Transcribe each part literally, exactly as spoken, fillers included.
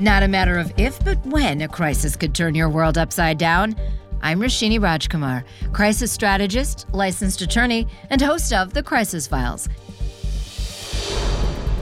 Not a matter of if, but when a crisis could turn your world upside down. I'm Roshini Rajkumar, crisis strategist, licensed attorney, and host of The Crisis Files.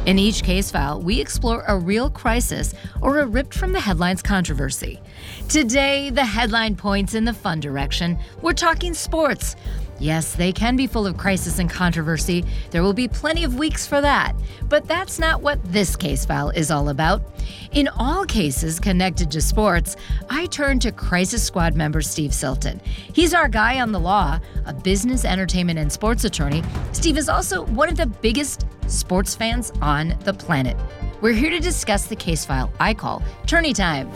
In each case file, we explore a real crisis or a ripped-from-the-headlines controversy. Today, the headline points in the fun direction. We're talking sports. Yes, they can be full of crisis and controversy. There will be plenty of weeks for that. But that's not what this case file is all about. In all cases connected to sports, I turn to Crisis Squad member Steve Silton. He's our guy on the law, a business, entertainment, and sports attorney. Steve is also one of the biggest sports fans on the planet. We're here to discuss the case file I call Tourney Time.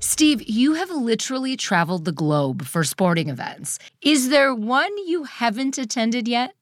Steve, you have literally traveled the globe for sporting events. Is there one you haven't attended yet?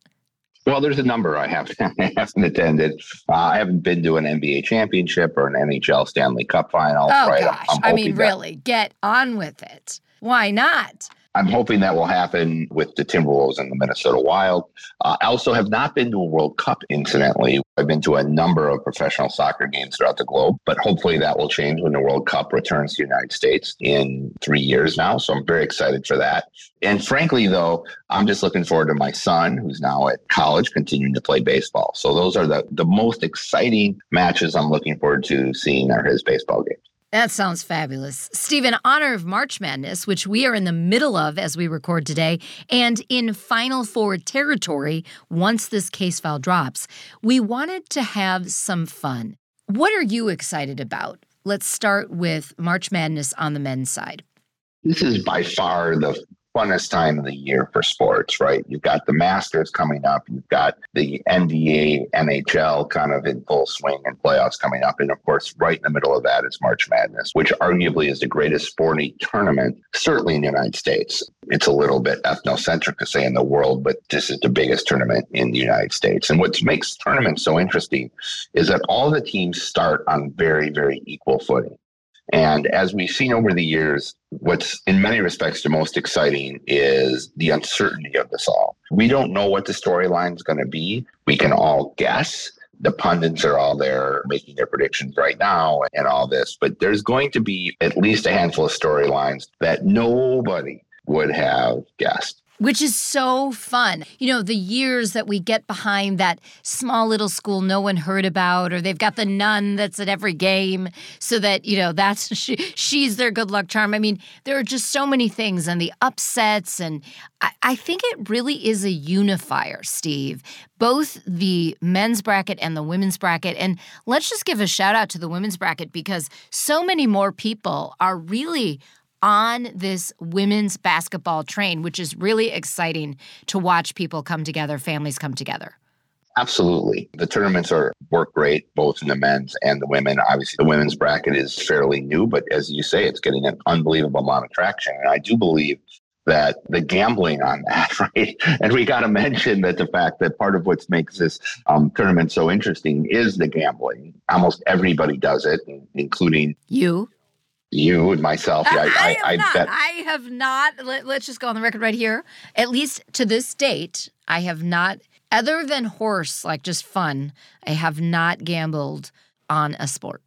Well, there's a number I haven't, I haven't attended. Uh, I haven't been to an N B A championship or an N H L Stanley Cup final. Oh, right? gosh. I'm, I'm I mean, that, really, get on with it. Why not? I'm hoping that will happen with the Timberwolves and the Minnesota Wild. Uh, I also have not been to a World Cup, incidentally. I've been to a number of professional soccer games throughout the globe, but hopefully that will change when the World Cup returns to the United States in three years now. So I'm very excited for that. And frankly, though, I'm just looking forward to my son, who's now at college, continuing to play baseball. So those are the, the most exciting matches I'm looking forward to seeing are his baseball games. That sounds fabulous. Steve, in honor of March Madness, which we are in the middle of as we record today, and in Final Four territory once this case file drops, we wanted to have some fun. What are you excited about? Let's start with March Madness on the men's side. This is by far the funnest time of the year for sports, right? You've got the Masters coming up. You've got the N B A, N H L kind of in full swing and playoffs coming up. And of course, right in the middle of that is March Madness, which arguably is the greatest sporting tournament, certainly in the United States. It's a little bit ethnocentric to say in the world, but this is the biggest tournament in the United States. And what makes tournaments so interesting is that all the teams start on very, very equal footing. And as we've seen over the years, what's in many respects the most exciting is the uncertainty of this all. We don't know what the storyline is going to be. We can all guess. The pundits are all there making their predictions right now and all this. But there's going to be at least a handful of storylines that nobody would have guessed. Which is so fun. You know, the years that we get behind that small little school no one heard about, or they've got the nun that's at every game so that, you know, that's she, she's their good luck charm. I mean, there are just so many things and the upsets. And I, I think it really is a unifier, Steve, both the men's bracket and the women's bracket. And let's just give a shout out to the women's bracket because so many more people are really on this women's basketball train, which is really exciting to watch people come together, families come together. Absolutely. The tournaments are work great, both in the men's and the women. Obviously, the women's bracket is fairly new, but as you say, it's getting an unbelievable amount of traction. And I do believe that the gambling on that, right? And we got to mention that the fact that part of what makes this um, tournament so interesting is the gambling. Almost everybody does it, including you. You and myself. I, I, I, I, have I, bet. I have not. Let, let's just go on the record right here. At least to this date, I have not, other than horse, like just fun, I have not gambled on a sport.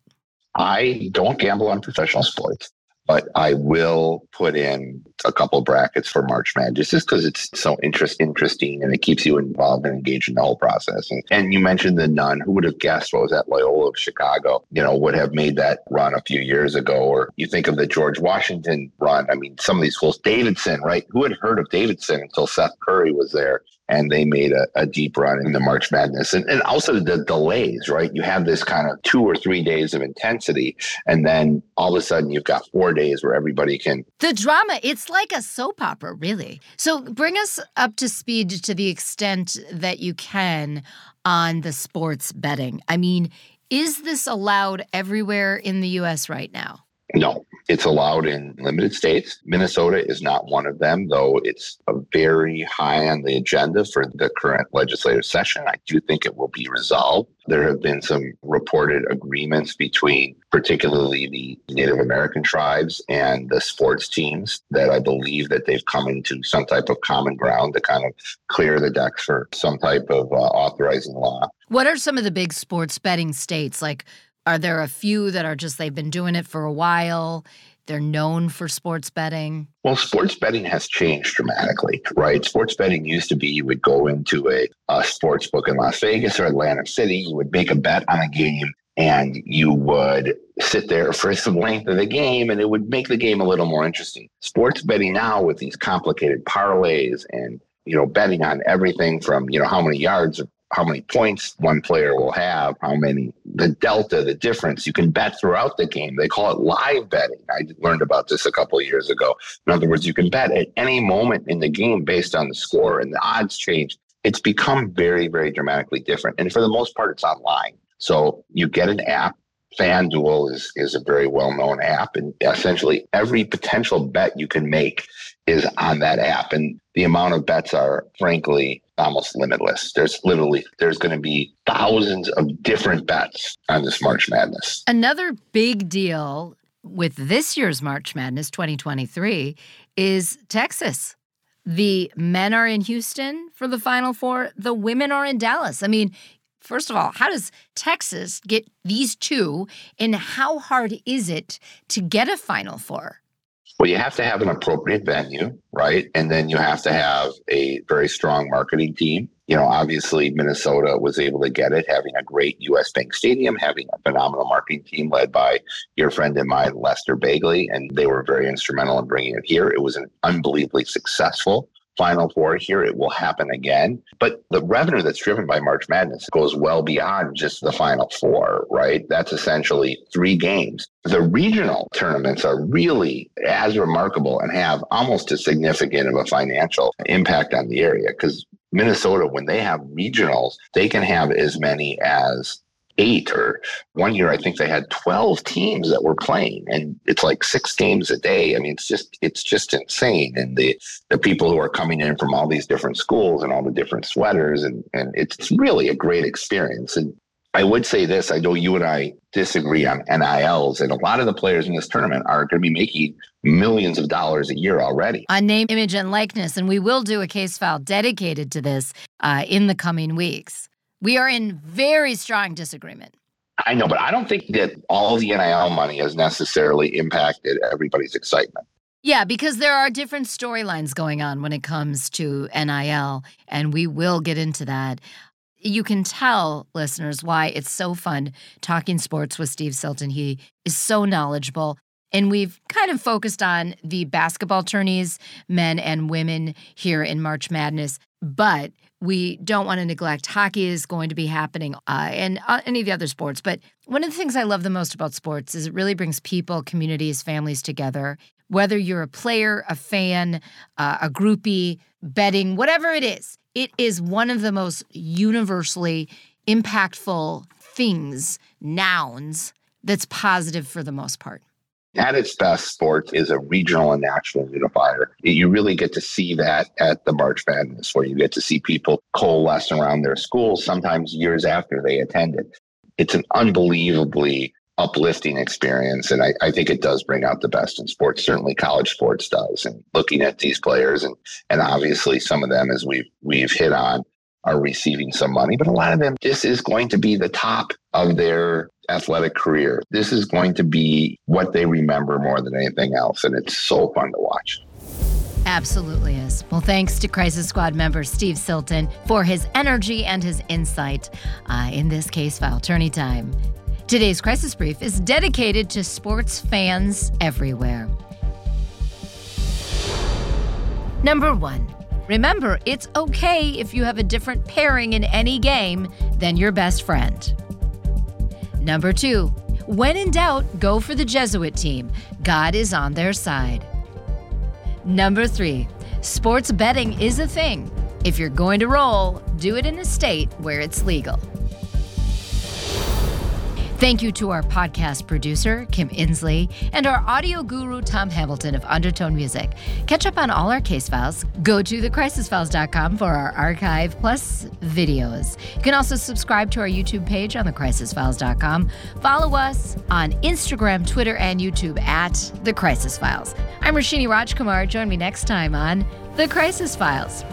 I don't gamble on professional sports, but I will put in a couple brackets for March Madness just because it's so interest, interesting and it keeps you involved and engaged in the whole process. And, and you mentioned the nun. Who would have guessed what was that Loyola of Chicago, you know, would have made that run a few years ago? Or you think of the George Washington run. I mean, some of these schools, Davidson, right? Who had heard of Davidson until Steph Curry was there? And they made a, a deep run in the March Madness. And, and also the delays, right? You have this kind of two or three days of intensity, and then all of a sudden you've got four days where everybody can. The drama, it's like a soap opera, really. So bring us up to speed to the extent that you can on the sports betting. I mean, is this allowed everywhere in the U S right now? No, it's allowed in limited states. Minnesota is not one of them, though it's a very high on the agenda for the current legislative session. I do think it will be resolved. There have been some reported agreements between particularly the Native American tribes and the sports teams that I believe that they've come into some type of common ground to kind of clear the decks for some type of uh, authorizing law. What are some of the big sports betting states? Like, are there a few that are just, they've been doing it for a while? They're known for sports betting? Well, sports betting has changed dramatically, right? Sports betting used to be you would go into a, a sports book in Las Vegas or Atlantic City, you would make a bet on a game, and you would sit there for the length of the game, and it would make the game a little more interesting. Sports betting now with these complicated parlays and, you know, betting on everything from, you know, how many yards or how many points one player will have, how many, the delta, the difference. You can bet throughout the game. They call it live betting. I learned about this a couple of years ago. In other words, you can bet at any moment in the game based on the score, and the odds change. It's become very, very dramatically different. And for the most part, it's online. So you get an app. FanDuel is, is a very well-known app, and essentially every potential bet you can make is on that app. And the amount of bets are, frankly, almost limitless. There's literally, there's going to be thousands of different bets on this March Madness. Another big deal with this year's March Madness twenty twenty-three is Texas. The men are in Houston for the Final Four. The women are in Dallas. I mean, first of all, how does Texas get these two, and how hard is it to get a Final Four? Well, you have to have an appropriate venue, right? And then you have to have a very strong marketing team. You know, obviously, Minnesota was able to get it, having a great U S Bank Stadium, having a phenomenal marketing team led by your friend and mine, Lester Bagley, and they were very instrumental in bringing it here. It was an unbelievably successful Final Four here. It will happen again. But the revenue that's driven by March Madness goes well beyond just the Final Four, right? That's essentially three games. The regional tournaments are really as remarkable and have almost as significant of a financial impact on the area, because Minnesota, when they have regionals, they can have as many as eight, or one year I think they had twelve teams that were playing, and it's like six games a day. I mean, it's just it's just insane. And the the people who are coming in from all these different schools and all the different sweaters, and and it's really a great experience. And I would say this, I know you and I disagree on N I Ls, and a lot of the players in this tournament are going to be making millions of dollars a year already. On name, image, and likeness, and we will do a case file dedicated to this uh, in the coming weeks. We are in very strong disagreement. I know, but I don't think that all the N I L money has necessarily impacted everybody's excitement. Yeah, because there are different storylines going on when it comes to N I L, and we will get into that. You can tell, listeners, why it's so fun talking sports with Steve Silton. He is so knowledgeable. And we've kind of focused on the basketball tourneys, men and women, here in March Madness. But we don't want to neglect hockey is going to be happening uh, and uh, any of the other sports. But one of the things I love the most about sports is it really brings people, communities, families together. Whether you're a player, a fan, uh, a groupie, betting, whatever it is, it is one of the most universally impactful things, nouns, that's positive for the most part. At its best, sports is a regional and national unifier. You really get to see that at the March Madness, where you get to see people coalesce around their schools, sometimes years after they attended. It's an unbelievably uplifting experience, and I, I think it does bring out the best in sports. Certainly college sports does. And looking at these players, and and obviously some of them, as we've, we've hit on, are receiving some money, but a lot of them, this is going to be the top of their athletic career. This is going to be what they remember more than anything else, and it's so fun to watch. Absolutely is. Well, thanks to Crisis Squad member Steve Silton for his energy and his insight uh, in this case file tourney time. Today's Crisis Brief is dedicated to sports fans everywhere. Number one, remember, it's okay if you have a different pairing in any game than your best friend. Number two, when in doubt, go for the Jesuit team. God is on their side. Number three, sports betting is a thing. If you're going to roll, do it in a state where it's legal. Thank you to our podcast producer, Kim Insley, and our audio guru, Tom Hamilton of Undertone Music. Catch up on all our case files. Go to the crisis files dot com for our archive plus videos. You can also subscribe to our YouTube page on the crisis files dot com. Follow us on Instagram, Twitter, and YouTube at The Crisis Files. I'm Roshini Rajkumar. Join me next time on The Crisis Files.